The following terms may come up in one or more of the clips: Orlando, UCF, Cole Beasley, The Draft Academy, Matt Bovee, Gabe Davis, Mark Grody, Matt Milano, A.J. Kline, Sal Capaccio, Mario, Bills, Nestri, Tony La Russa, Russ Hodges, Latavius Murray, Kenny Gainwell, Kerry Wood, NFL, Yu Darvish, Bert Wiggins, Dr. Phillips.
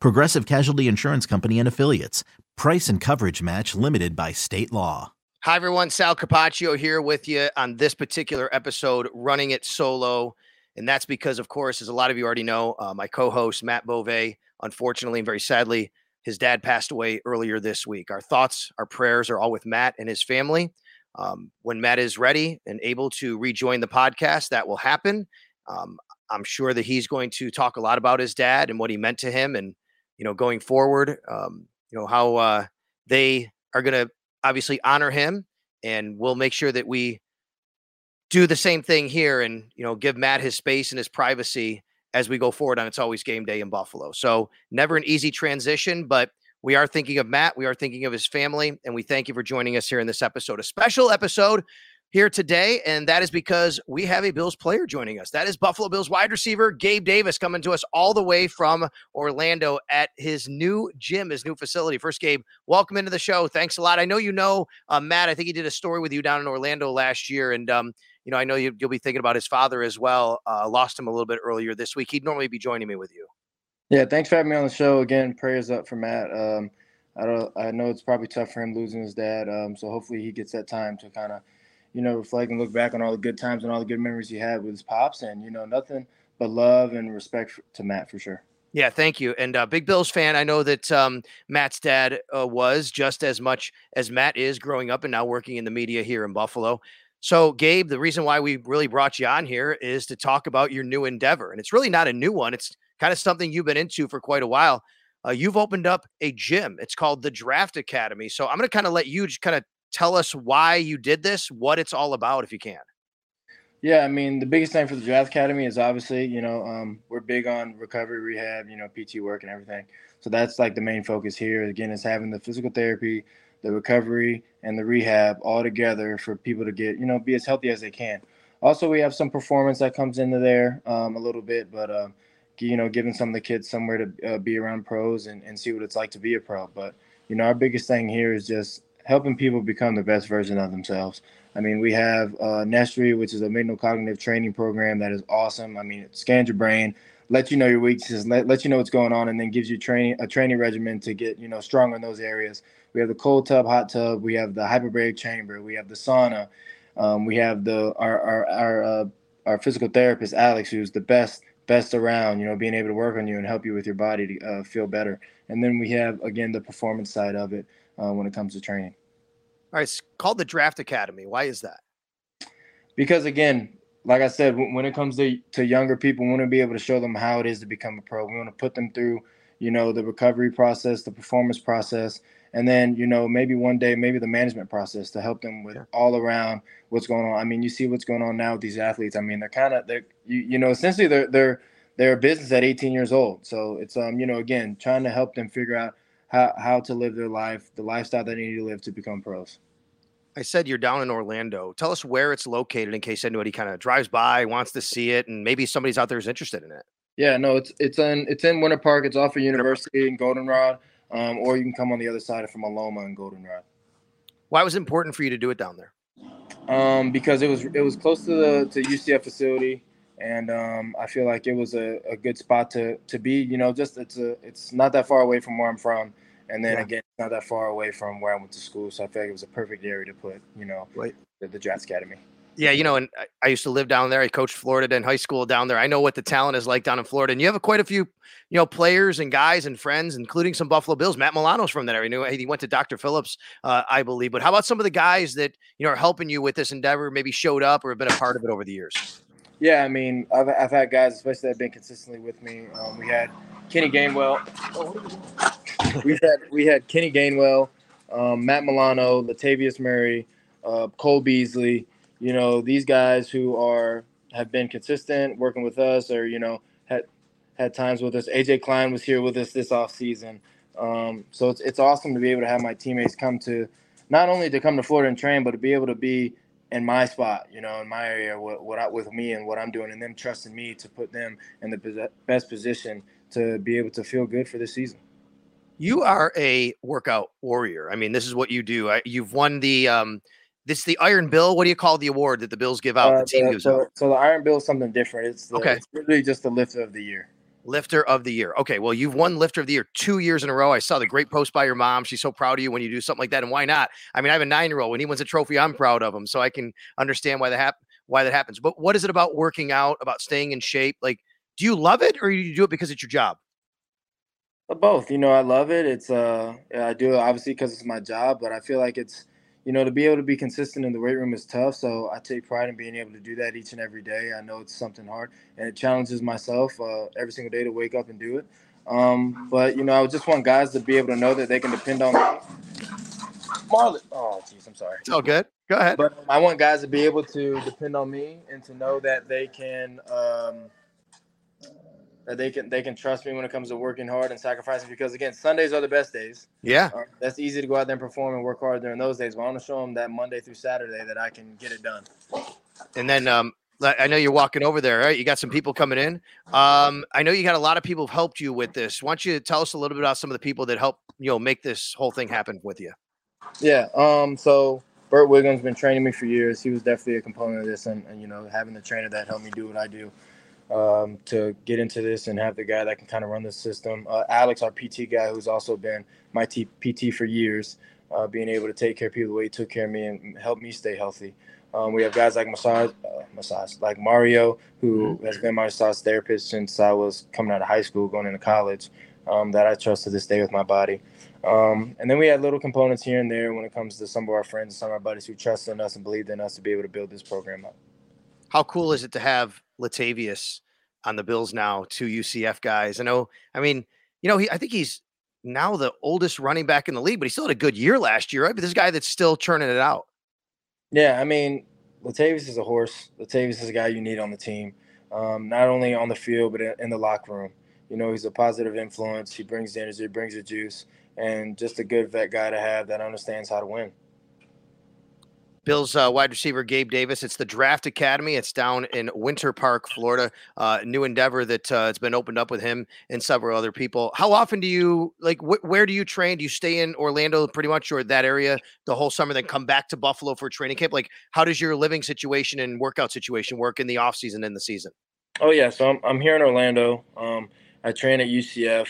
Progressive Casualty Insurance Company and Affiliates. Price and coverage match limited by state law. Hi, everyone. Sal Capaccio here with you on this particular episode, running it solo. And that's because, of course, as a lot of you already know, my co-host, Matt Bovee, unfortunately and very sadly, his dad passed away earlier this week. Our thoughts, our prayers are all with Matt and his family. When Matt is ready and able to rejoin the podcast, that will happen. I'm sure that he's going to talk a lot about his dad and what he meant to him and, you know, going forward, how they are going to obviously honor him, and we'll make sure that we do the same thing here and, you know, give Matt his space and his privacy as we go forward on It's Always Game Day in Buffalo. So never an easy transition, but we are thinking of Matt. We are thinking of his family, and we thank you for joining us here in this episode. A special episode here today, and that is because we have a Bills player joining us. That is Buffalo Bills wide receiver Gabe Davis, coming to us all the way from Orlando at his new gym, his new facility. First, Gabe, welcome into the show. Thanks a lot. I know you know Matt. I think he did a story with you down in Orlando last year, and I know you'll be thinking about his father as well. Lost him a little bit earlier this week. He'd normally be joining me with you. Yeah, thanks for having me on the show again. Prayers up for Matt. I know it's probably tough for him losing his dad. So hopefully he gets that time to kind of, reflect and look back on all the good times and all the good memories he had with his pops. And nothing but love and respect to Matt for sure. Yeah, thank you. And big Bills fan, I know that Matt's dad was just as much as Matt is growing up and now working in the media here in Buffalo. So, Gabe, the reason why we really brought you on here is to talk about your new endeavor, and it's really not a new one. It's kind of something you've been into for quite a while. You've opened up a gym. It's called The Draft Academy. So I'm going to kind of let you just kind of tell us why you did this, what it's all about, if you can. Yeah, I mean, the biggest thing for The Draft Academy is obviously, we're big on recovery, rehab, PT work and everything. So that's like the main focus here. Again, is having the physical therapy, the recovery, and the rehab all together for people to get, be as healthy as they can. Also, we have some performance that comes into there a little bit, but giving some of the kids somewhere to be around pros and see what it's like to be a pro. But, our biggest thing here is just helping people become the best version of themselves. I mean, we have Nestri, which is a mental cognitive training program that is awesome. I mean, it scans your brain, lets you know your weaknesses, lets you know what's going on, and then gives you a training regimen to get, stronger in those areas. We have the cold tub, hot tub. We have the hyperbaric chamber. We have the sauna. We have our physical therapist, Alex, who's the best around, being able to work on you and help you with your body to feel better. And then we have, again, the performance side of it when it comes to training. All right. It's called The Draft Academy. Why is that? Because, again, like I said, when it comes to younger people, we want to be able to show them how it is to become a pro. We want to put them through, the recovery process, the performance process, and then, maybe one day, maybe the management process to help them with all around what's going on. I mean, you see what's going on now with these athletes. I mean, essentially they're a business at 18 years old. So it's, again, trying to help them figure out how to live their life, the lifestyle they need to live to become pros. I said you're down in Orlando. Tell us where it's located in case anybody kind of drives by, wants to see it, and maybe somebody's out there who's interested in it. Yeah, no, it's in Winter Park. It's off of University and Goldenrod. Or you can come on the other side from Aloma and Goldenrod. Why was it important for you to do it down there? Because it was close to the UCF facility, and I feel like it was a good spot to be. It's not that far away from where I'm from, and then again, it's not that far away from where I went to school. So I feel like it was a perfect area to put the Draft Academy. Yeah, you know, and I used to live down there. I coached Florida in high school down there. I know what the talent is like down in Florida. And you have quite a few, you know, players and guys and friends, including some Buffalo Bills. Matt Milano's from that area. He went to Dr. Phillips, I believe. But how about some of the guys that, you know, are helping you with this endeavor, maybe showed up or have been a part of it over the years? Yeah, I mean, I've had guys, especially that have been consistently with me. We had Kenny Gainwell. We had Kenny Gainwell, Matt Milano, Latavius Murray, Cole Beasley. You know, these guys who have been consistent working with us, or, you know, had times with us. A.J. Kline was here with us this offseason. So it's awesome to be able to have my teammates come to, not only to come to Florida and train, but to be able to be in my spot, you know, in my area, with me and what I'm doing, and them trusting me to put them in the best position to be able to feel good for this season. You are a workout warrior. I mean, this is what you do. You've won the It's the Iron Bill. What do you call the award that the Bills give out? The team gives out. So the Iron Bill is something different. It's literally just the Lifter of the Year. Lifter of the Year. Okay. Well, you've won Lifter of the Year 2 years in a row. I saw the great post by your mom. She's so proud of you when you do something like that. And why not? I mean, I have a 9-year-old. When he wins a trophy, I'm proud of him. So I can understand why that happens. But what is it about working out, about staying in shape? Like, do you love it, or do you do it because it's your job? Both. You know, I love it. It's I do it obviously because it's my job, but I feel like it's, you know, to be able to be consistent in the weight room is tough, so I take pride in being able to do that each and every day. I know it's something hard, and it challenges myself every single day to wake up and do it. But, you know, I just want guys to be able to know that they can depend on me. Marlon. Oh, geez, I'm sorry. It's all good. Go ahead. But I want guys to be able to depend on me and to know that they can they can trust me when it comes to working hard and sacrificing, because, again, Sundays are the best days. Yeah. That's easy to go out there and perform and work hard during those days. But I want to show them that Monday through Saturday that I can get it done. And then I know you're walking over there, right? You got some people coming in. I know you got a lot of people who've helped you with this. Why don't you tell us a little bit about some of the people that helped, you know, make this whole thing happen with you? Yeah. So Bert Wiggins has been training me for years. He was definitely a component of this. And you know, having the trainer that helped me do what I do, to get into this and have the guy that can kind of run the system. Alex, our PT guy, who's also been my PT for years, being able to take care of people the way he took care of me and help me stay healthy. We have guys like like Mario, who has been my massage therapist since I was coming out of high school, going into college, that I trust to this day with my body. And then we had little components here and there when it comes to some of our friends, some of our buddies who trusted in us and believed in us to be able to build this program up. How cool is it to have Latavius on the Bills now, 2 UCF guys? I think he's now the oldest running back in the league, but he still had a good year last year, right? But this guy that's still churning it out. Yeah, I mean, Latavius is a horse. Latavius is a guy you need on the team, not only on the field, but in the locker room. You know, he's a positive influence. He brings the energy, brings the juice, and just a good vet guy to have that understands how to win. Bills wide receiver Gabe Davis. It's the Draft Academy. It's down in Winter Park, Florida. New endeavor that it's been opened up with him and several other people. How often do you where do you train? Do you stay in Orlando pretty much, or that area, the whole summer, then come back to Buffalo for training camp? Like, how does your living situation and workout situation work in the off season and the season? Oh yeah, so I'm here in Orlando. I train at UCF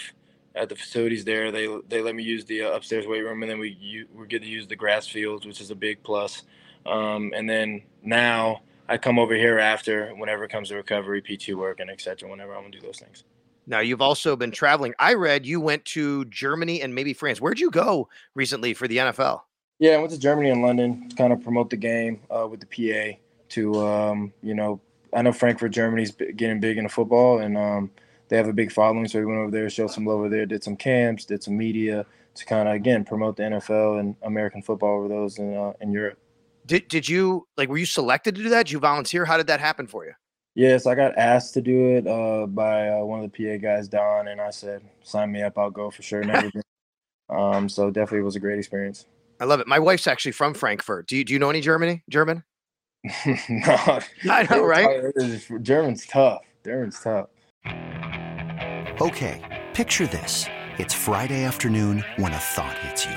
at the facilities there. They let me use the upstairs weight room, and then we get to use the grass fields, which is a big plus. And then now I come over here after, whenever it comes to recovery, PT work, and et cetera, whenever I want to do those things. Now, you've also been traveling. I read you went to Germany and maybe France. Where'd you go recently for the NFL? Yeah, I went to Germany and London to kind of promote the game with the PA to, you know, I know Frankfurt, Germany's getting big into football, and they have a big following. So we went over there, showed some love over there, did some camps, did some media to kind of, again, promote the NFL and American football over those in Europe. Did you were you selected to do that? Did you volunteer? How did that happen for you? Yes, I got asked to do it by one of the PA guys, Don, and I said, sign me up. I'll go for sure. So definitely was a great experience. I love it. My wife's actually from Frankfurt. Do you know any German? No. I know, right? German's tough. Okay, picture this. It's Friday afternoon when a thought hits you.